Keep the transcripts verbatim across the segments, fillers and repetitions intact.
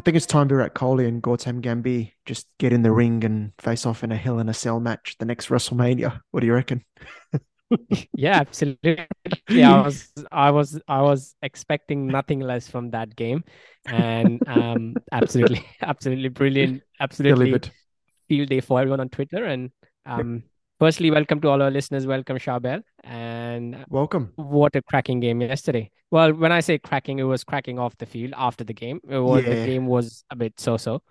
I think it's time Virat Kohli and Gautam Gambhir just get in the ring and face off in a Hell in a Cell match the next WrestleMania. What do you reckon? Yeah, absolutely. Yeah, I was, I was, I was expecting nothing less from that game, and um, absolutely, absolutely brilliant, absolutely delivered. Field day for everyone on Twitter. And um, yep. Firstly, welcome to all our listeners. Welcome, Charbel, and welcome. What a cracking game yesterday! Well, when I say cracking, it was cracking off the field after the game. It was, yeah. The game was a bit so-so.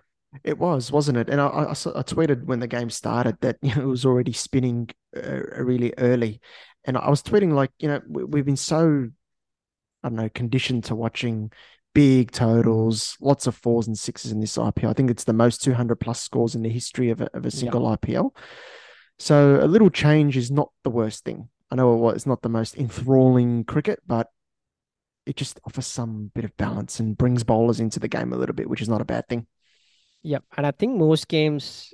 It was, wasn't it? And I, I, I tweeted when the game started that, you know, it was already spinning uh, really early. And I was tweeting like, you know, we, we've been so, I don't know, conditioned to watching big totals, lots of fours and sixes in this I P L. I think it's the most two hundred plus scores in the history of a, of a single yeah. I P L. So a little change is not the worst thing. I know it's not the most enthralling cricket, but it just offers some bit of balance and brings bowlers into the game a little bit, which is not a bad thing. Yep. And I think most games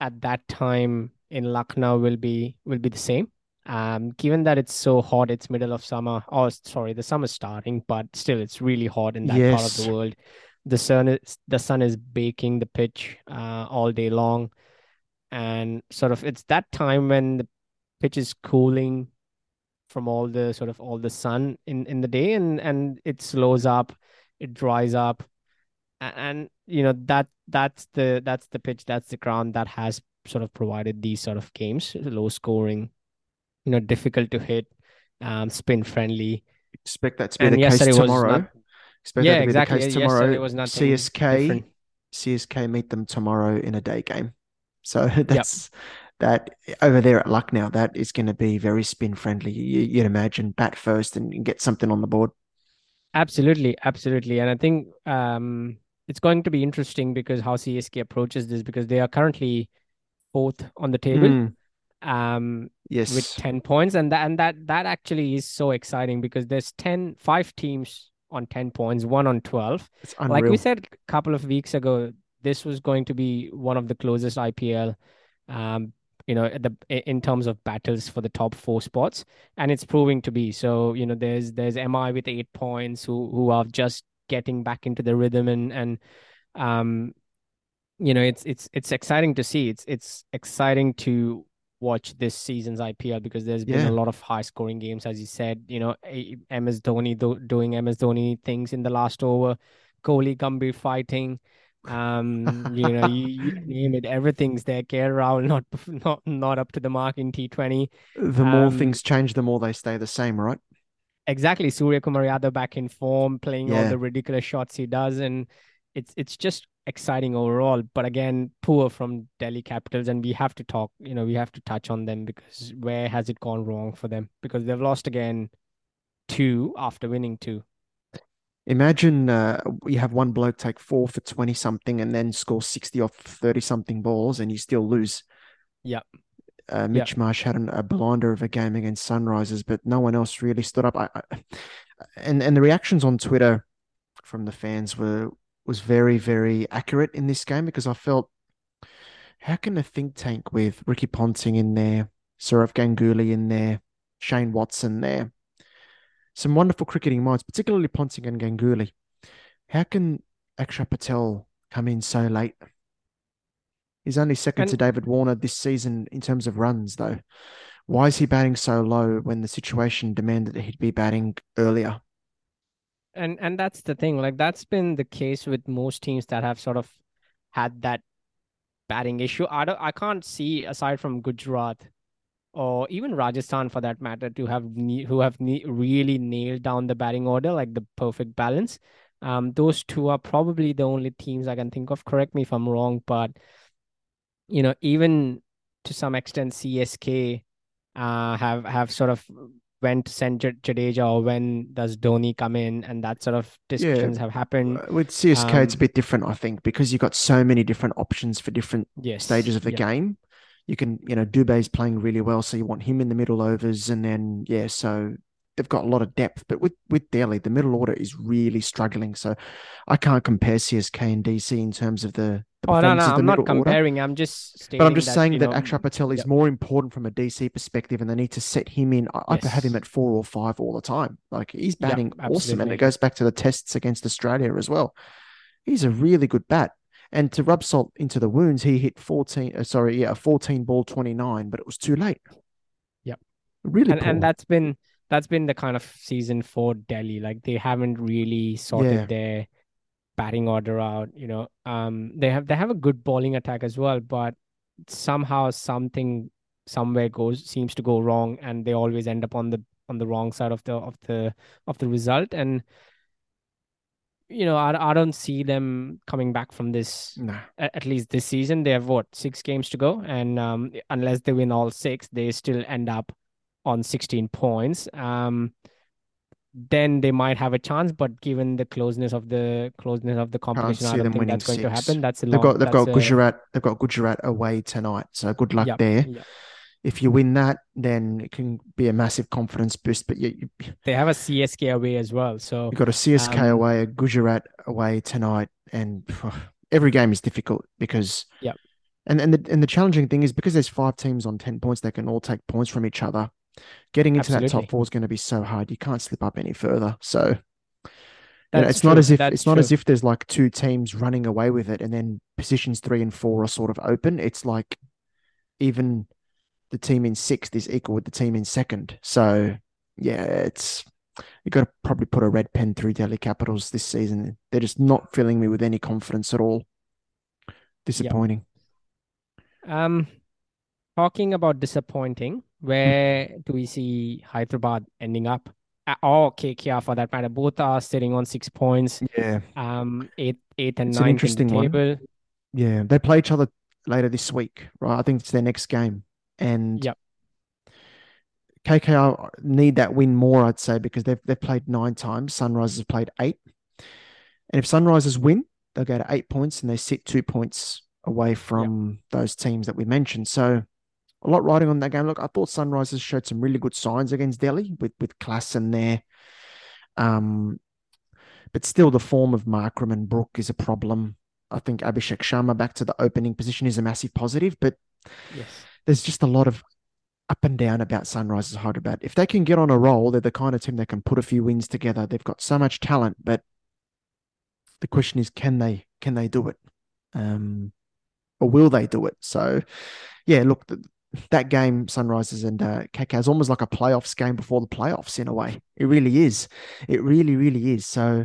at that time in Lucknow will be will be the same. Um, given that it's so hot, it's middle of summer. Oh, sorry, the summer's starting, but still it's really hot in that yes. part of the world. The sun is the sun is baking the pitch uh, all day long. And sort of it's that time when the pitch is cooling from all the sort of all the sun in, in the day, and, and it slows up, it dries up. And, you know, that that's the that's the pitch, that's the ground that has sort of provided these sort of games, low scoring, you know, difficult to hit, um, spin friendly. Expect that to be and the case tomorrow. Not... Expect yeah, that to be exactly. the case tomorrow. Was C S K, different. C S K meet them tomorrow in a day game. So that's yep. that over there at Lucknow. That is going to be very spin friendly. You, you'd imagine bat first and get something on the board. Absolutely, absolutely, and I think. Um... It's going to be interesting because how C S K approaches this, because they are currently fourth on the table, mm. um, yes, with ten points, and that and that that actually is so exciting because there's ten five teams on ten points, one on twelve. It's unreal. Like we said a couple of weeks ago, this was going to be one of the closest I P L, um, you know, the in terms of battles for the top four spots, and it's proving to be so. You know, there's there's M I with eight points who who are just getting back into the rhythm, and and um you know it's it's it's exciting to see it's it's exciting to watch this season's I P L because there's been yeah. a lot of high scoring games, as you said. You know, M S Dhoni do, doing M S Dhoni things in the last over, Kohli Gambhir fighting, um you know, you, you name it, everything's there. K K R not not not up to the mark in T twenty. The um, more things change, the more they stay the same, right? Exactly. Surya Kumar Yadav back in form, playing yeah. all the ridiculous shots he does. And it's it's just exciting overall. But again, poor from Delhi Capitals. And we have to talk, you know, we have to touch on them because where has it gone wrong for them? Because they've lost again two after winning two. Imagine uh, you have one bloke take four for twenty-something and then score sixty off thirty-something balls and you still lose. Yeah. Uh, Mitch yep. Marsh had an, a blinder of a game against Sunrisers, but no one else really stood up. I, I, and and the reactions on Twitter from the fans were was very, very accurate in this game, because I felt, how can a think tank with Ricky Ponting in there, Sourav Ganguly in there, Shane Watson there, some wonderful cricketing minds, particularly Ponting and Ganguly, how can Akshar Patel come in so late? He's only second and, to David Warner this season in terms of runs, though. Why is he batting so low when the situation demanded that he'd be batting earlier? And and that's the thing. Like, that's been the case with most teams that have sort of had that batting issue. I don't, I can't see, aside from Gujarat or even Rajasthan for that matter, to have who have really nailed down the batting order, like the perfect balance. Um, those two are probably the only teams I can think of. Correct me if I'm wrong, but... You know, even to some extent, C S K uh, have have sort of when to send Jadeja or when does Dhoni come in, and that sort of discussions yeah. have happened. With C S K, um, it's a bit different, I think, because you've got so many different options for different yes, stages of the yeah. game. You can, you know, Dubey's playing really well, so you want him in the middle overs, and then yeah, so they've got a lot of depth. But with with Delhi, the middle order is really struggling, so I can't compare C S K and D C in terms of the. Oh, no, no, I'm not comparing. Order. I'm just stating But I'm just that, saying that know, Akshar Patel is yeah. more important from a D C perspective, and they need to set him in. I yes. have him at four or five all the time. Like, he's batting yeah, awesome, and it goes back to the tests against Australia as well. he's a really good bat. And to rub salt into the wounds, he hit fourteen, uh, sorry, yeah, fourteen ball twenty-nine, but it was too late. Yep. Really and, and that's been that's been the kind of season for Delhi. Like, they haven't really sorted yeah. their batting order out, you know. Um, they have they have a good bowling attack as well, but somehow something somewhere goes seems to go wrong, and they always end up on the on the wrong side of the of the of the result. And you know, I, I don't see them coming back from this, nah. at, at least this season. They have, what, six games to go? And um, unless they win all six, they still end up on sixteen points. Um, then they might have a chance, but given the closeness of the closeness of the competition, I, I don't think that's six. going to happen. That's a they've long, got, they've got a... Gujarat. They've got Gujarat away tonight, so good luck yep, there. Yep. If you win that, then it can be a massive confidence boost. But you, you, they have a C S K away as well. So you've got a C S K um, away, a Gujarat away tonight, and oh, every game is difficult because yeah. And and the and the challenging thing is, because there's five teams on ten points, they can all take points from each other. Getting into Absolutely. that top four is going to be so hard. You can't slip up any further. So you know, it's true. not as if That's it's not true. as if there's like two teams running away with it, and then positions three and four are sort of open. It's like even the team in sixth is equal with the team in second. So, yeah, it's you got to probably put a red pen through Delhi Capitals this season. They're just not filling me with any confidence at all. Disappointing. Yeah. Um, talking about disappointing, where do we see Hyderabad ending up? Or K K R, for that matter. Both are sitting on six points. Yeah. Um, eight, eight, and nine. An interesting in the table. One. Yeah, they play each other later this week, right? I think it's their next game. And yep. K K R need that win more, I'd say, because they've they've played nine times. Sunrisers have played eight. And if Sunrisers win, they'll go to eight points and they sit two points away from yep. those teams that we mentioned. So a lot riding on that game. Look, I thought Sunrisers showed some really good signs against Delhi with, with Klaassen there. Um, but still, the form of Markram and Brook is a problem. I think Abhishek Sharma back to the opening position is a massive positive, but... Yes. There's just a lot of up and down about Sunrisers Hyderabad. If they can get on a roll, they're the kind of team that can put a few wins together. They've got so much talent, but the question is, can they can they do it, um, or will they do it? So, yeah, look, the, that game, Sunrisers and uh, K K R, is almost like a playoffs game before the playoffs in a way. It really is. It really, really is. So,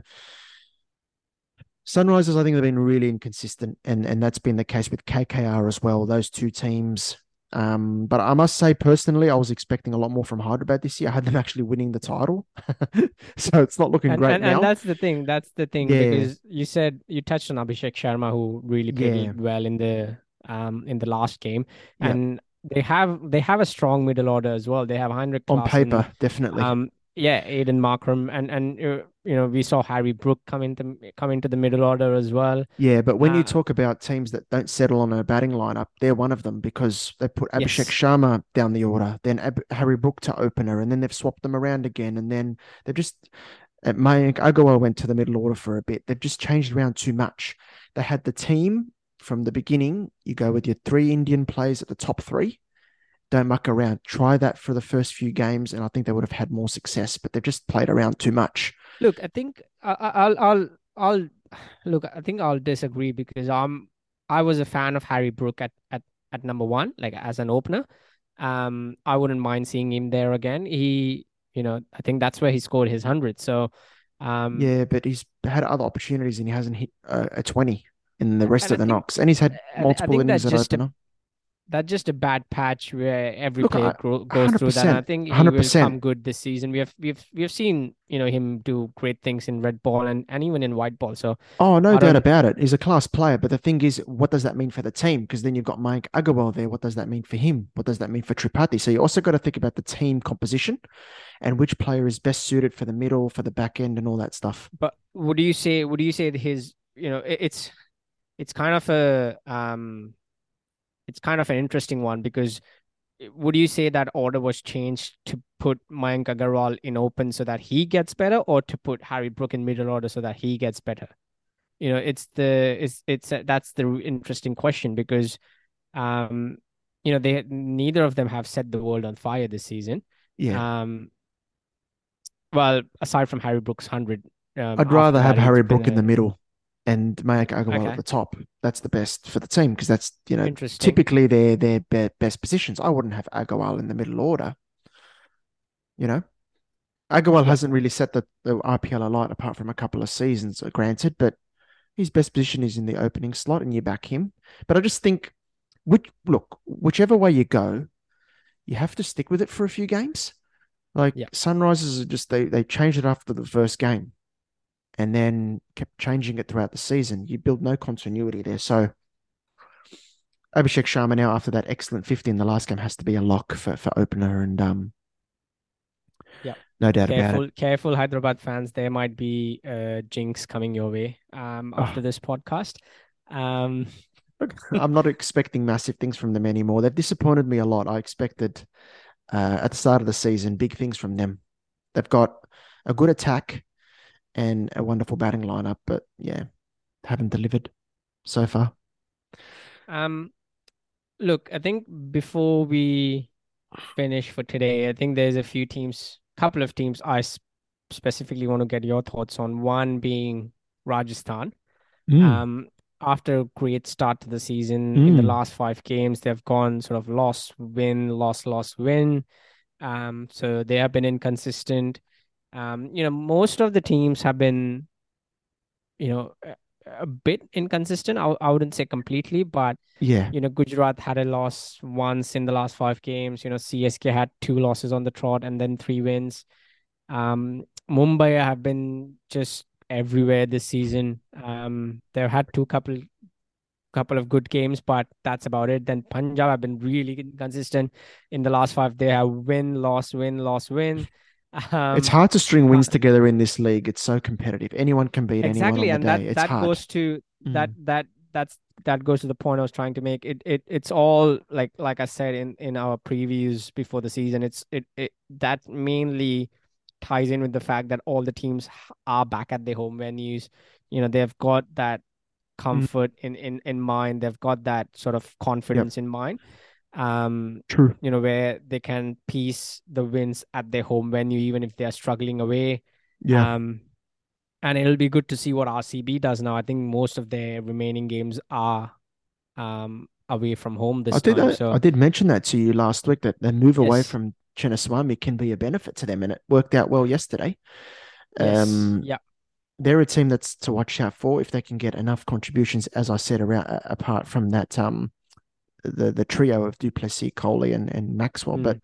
Sunrisers, I think, have been really inconsistent, and and that's been the case with K K R as well. Those two teams. Um, but I must say, personally, I was expecting a lot more from Hyderabad this year. I had them actually winning the title, so it's not looking and, great and, now. And that's the thing. That's the thing yeah. because you said you touched on Abhishek Sharma, who really played yeah. well in the um in the last game, yeah. and they have they have a strong middle order as well. They have Heinrich Klaassen, on paper, definitely. Um, yeah, Aidan Markram, and and uh, you know, we saw Harry Brook come into come into the middle order as well. Yeah, but when uh, you talk about teams that don't settle on a batting lineup, they're one of them, because they put Abhishek yes. Sharma down the order, then Ab- Harry Brook to opener, and then they've swapped them around again, and then they've just at Mayank Agarwal went to the middle order for a bit. They've just changed around too much. They had the team from the beginning. You go with your three Indian players at the top three. Don't muck around. Try that for the first few games, and I think they would have had more success. But they've just played around too much. Look, I think I'll, I'll, I'll look. I think I'll disagree, because I'm, I was a fan of Harry Brook at at, at number one, like as an opener. Um, I wouldn't mind seeing him there again. He, you know, I think that's where he scored his hundred. So, um, yeah, but he's had other opportunities and he hasn't hit uh, a twenty in the rest of the knocks, and he's had multiple innings at opener. That's just a bad patch where every Look, player goes through that. And I think he one hundred percent will come good this season. We have we've we've seen, you know, him do great things in red ball and, and even in white ball. So oh no doubt about it, he's a class player. But the thing is, what does that mean for the team? Because then you've got Mayank Agarwal there. What does that mean for him? What does that mean for Tripathi? So you also got to think about the team composition and which player is best suited for the middle, for the back end, and all that stuff. But would you say? Would you say that his? You know, it's it's kind of a. Um, It's kind of an interesting one, because would you say that order was changed to put Mayank Agarwal in open so that he gets better, or to put Harry Brook in middle order so that he gets better? You know, it's the it's it's a, that's the interesting question, because, um, you know, they neither of them have set the world on fire this season. Yeah. Um. Well, aside from Harry Brook's hundred, um, I'd rather have Harry Brook in the middle. and Mayank Agarwal okay. at the top. That's the best for the team because that's, you know, typically their their best positions. I wouldn't have Agarwal in the middle order. You know, Agarwal okay. hasn't really set the, the I P L alight apart from a couple of seasons, granted, but his best position is in the opening slot, and you back him. But I just think, which, look, whichever way you go, you have to stick with it for a few games. Like yeah. Sunrisers are just they they changed it after the first game, and then kept changing it throughout the season. You build no continuity there. So Abhishek Sharma now after that excellent fifty in the last game has to be a lock for, for opener, and um, yeah, no doubt careful, about it. Careful, Hyderabad fans. There might be uh, jinx coming your way um, after oh. this podcast. Um... I'm not expecting massive things from them anymore. They've disappointed me a lot. I expected. Uh, at the start of the season, big things from them. They've got a good attack and a wonderful batting lineup, but yeah, haven't delivered so far. Um, look, I think before we finish for today, I think there's a few teams, couple of teams I sp- specifically want to get your thoughts on. One being Rajasthan. Mm. Um, after a great start to the season, mm. in the last five games, they've gone sort of loss, win, loss, loss, win. Um, so they have been inconsistent. Um, you know, most of the teams have been, you know, a, a bit inconsistent. I, I wouldn't say completely, but, yeah, you know, Gujarat had a loss once in the last five games. You know, C S K had two losses on the trot and then three wins. Um, Mumbai have been just everywhere this season. Um, they've had two couple couple of good games, but that's about it. Then Punjab have been really inconsistent in the last five. They have win, loss, win, loss, win. Um, it's hard to string wins uh, together in this league. It's so competitive. Anyone can beat exactly, anyone on the and day. That, it's that hard. goes to that mm. that that's that goes to the point I was trying to make. It it it's all like like I said in, in our previews before the season. It's it it that mainly ties in with the fact that all the teams are back at their home venues. You know, they've got that comfort mm. in, in, in mind. They've got that sort of confidence yep. in mind. Um, True. You know, where they can piece the wins at their home venue, even if they are struggling away. Yeah. Um, and it'll be good to see what R C B does now. I think most of their remaining games are um, away from home this I did, time. I, so I did mention that to you last week, that they move yes. away from Chinnaswamy can be a benefit to them, and it worked out well yesterday. Yes. Um, yeah, they're a team that's to watch out for if they can get enough contributions, as I said, around apart from that um, the the trio of Duplessis, Kohli, and and Maxwell. Mm. But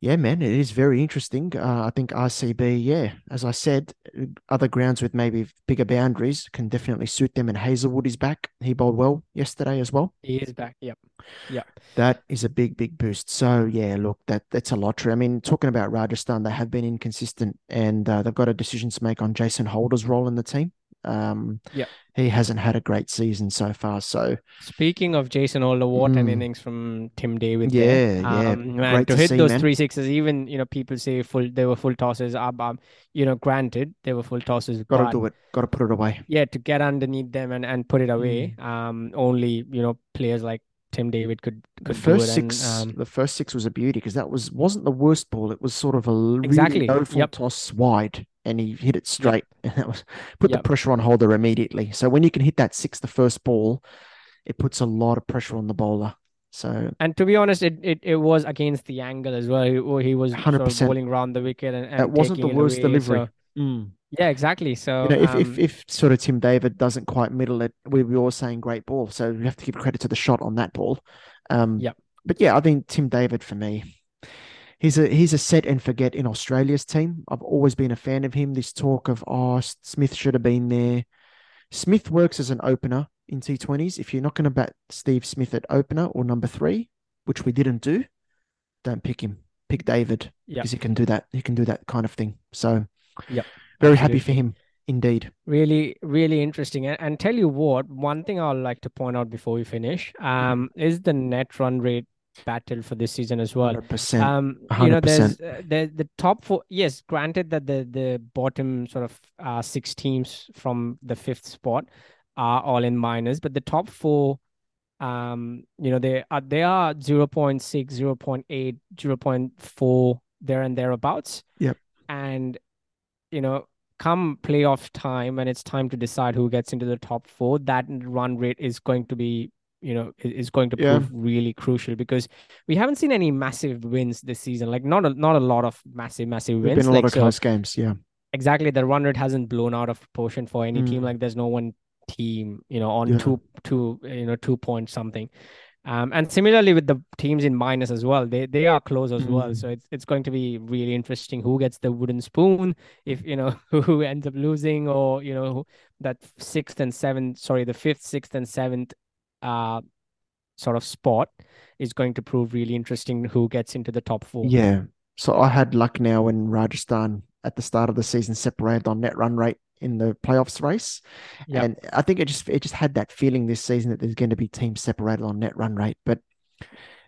yeah, man, it is very interesting. Uh, I think R C B, yeah, as I said, other grounds with maybe bigger boundaries can definitely suit them. And Hazelwood is back; he bowled well yesterday as well. He is back. Yep. Yeah, that is a big, big boost. So yeah, look, that that's a lottery. I mean, talking about Rajasthan, they have been inconsistent, and uh, they've got a decision to make on Jason Holder's role in the team. Um, yeah, he hasn't had a great season so far. So speaking of Jason Holder, what mm, an innings from Tim David. Yeah, yeah, um, man, great to, to hit see, those man. three sixes. Even you know, people say full. They were full tosses. Um, um, you know, granted, they were full tosses. Got to do it. Got to put it away. Yeah, to get underneath them and, and put it away. Mm. Um, only you know players like Tim David could, could the first do it six. And, um, the first six was a beauty because that was wasn't the worst ball. It was sort of a really exactly. low full yep. toss wide, and he hit it straight, and that was put yep. the pressure on Holder immediately. So when you can hit that six, the first ball, it puts a lot of pressure on the bowler. So and to be honest, it it, it was against the angle as well. He, he was one hundred percent sort of bowling around the wicket, and, and that wasn't the worst away, delivery. So. Mm. Yeah, exactly. So, you know, if, um, if if sort of Tim David doesn't quite middle it, we were all saying great ball. So you have to give credit to the shot on that ball. Um, yeah. But yeah, I think Tim David for me, he's a he's a set and forget in Australia's team. I've always been a fan of him. This talk of oh Smith should have been there. Smith works as an opener in T twenties. If you're not going to bat Steve Smith at opener or number three, which we didn't do, don't pick him. Pick David because yep. he can do that. He can do that kind of thing. So yeah. Very happy for him, indeed. Really, really interesting. And, and tell you what, one thing I'd like to point out before we finish um, is the net run rate battle for this season as well. one hundred percent. Um, you know, there's uh, the, the top four. Yes, granted that the, the bottom sort of uh, six teams from the fifth spot are all in minors, but the top four, um, you know, they are, they are zero point six, zero point eight, zero point four, there and thereabouts. Yep. And, you know, come playoff time, when it's time to decide who gets into the top four, that run rate is going to be, you know, is going to prove yeah. really crucial, because we haven't seen any massive wins this season. Like not a, not a lot of massive, massive wins. There's been a like, lot of so close games. Yeah, exactly. The run rate hasn't blown out of proportion for any mm. team. Like there's no one team, you know, on yeah. two, two, you know, two point something. Um, and similarly with the teams in minus as well, they they are close as mm-hmm. well. So it's it's going to be really interesting who gets the wooden spoon, if you know who ends up losing, or you know that sixth and seventh, sorry, the fifth, sixth, and seventh, uh, sort of spot is going to prove really interesting who gets into the top four. Yeah. So I had Lucknow and Rajasthan at the start of the season separated on net run rate in the playoffs race. Yep. And I think it just it just had that feeling this season that there's going to be teams separated on net run rate. But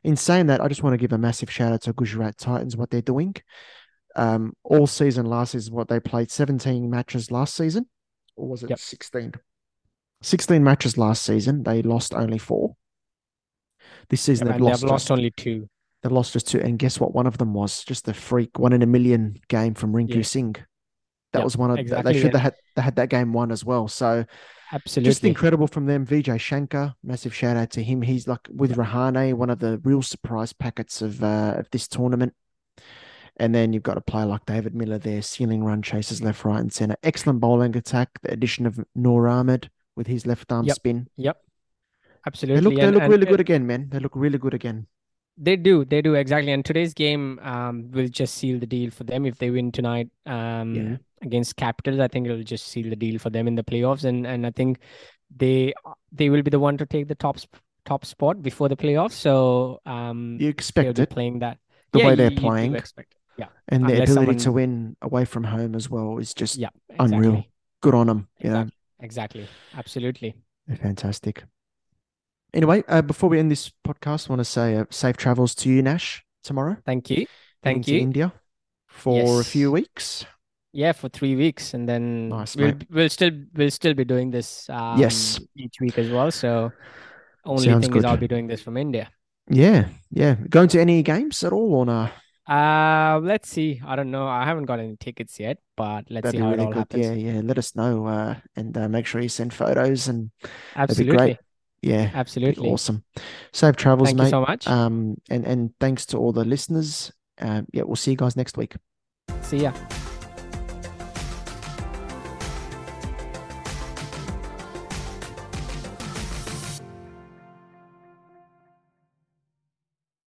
in saying that, I just want to give a massive shout out to Gujarat Titans, what they're doing. Um, all season last season, what they played seventeen matches last season, or was it yep. sixteen? sixteen matches last season. They lost only four. This season, yeah, they've, lost, they've lost only two. They've lost just two. And guess what? One of them was just the freak one in a million game from Rinku yeah. Singh. That yep, was one of exactly. they should have had they had that game won as well. So absolutely, just incredible from them. Vijay Shankar, massive shout out to him. He's like with yep. Rahane, one of the real surprise packets of uh, of this tournament. And then you've got a player like David Miller there, ceiling run chasers left, right, and center. Excellent bowling attack. The addition of Noor Ahmed with his left arm yep, spin. Yep, absolutely. They look, they and, look and, really and, good again, man. They look really good again. They do, they do exactly. And today's game um, will just seal the deal for them if they win tonight. Um, yeah. Against Capitals, I think it'll just seal the deal for them in the playoffs, and and I think they they will be the one to take the top top spot before the playoffs. So um, you expect it playing that the yeah, way they're you, playing, you expect it. yeah, and their ability someone... to win away from home as well is just yeah, exactly. unreal. Good on them, yeah, exactly. exactly, absolutely, they're fantastic. Anyway, uh, before we end this podcast, I want to say uh, safe travels to you, Nash, tomorrow. Thank you, thank you, to India for yes. a few weeks. Yeah, for three weeks, and then nice, we'll, we'll still we'll still be doing this um, yes. each week as well. So only Sounds thing good. is I'll be doing this from India. Yeah, yeah. Going to any games at all or no? Uh, let's see. I don't know. I haven't got any tickets yet, but let's That'd see how really it all good. happens. Yeah, yeah. Let us know uh, and uh, make sure you send photos, and absolutely. That'd be great. Yeah, absolutely. Awesome. Safe travels, Thank mate. Thank you so much. Um, and and thanks to all the listeners. Um, uh, yeah, we'll see you guys next week. See ya.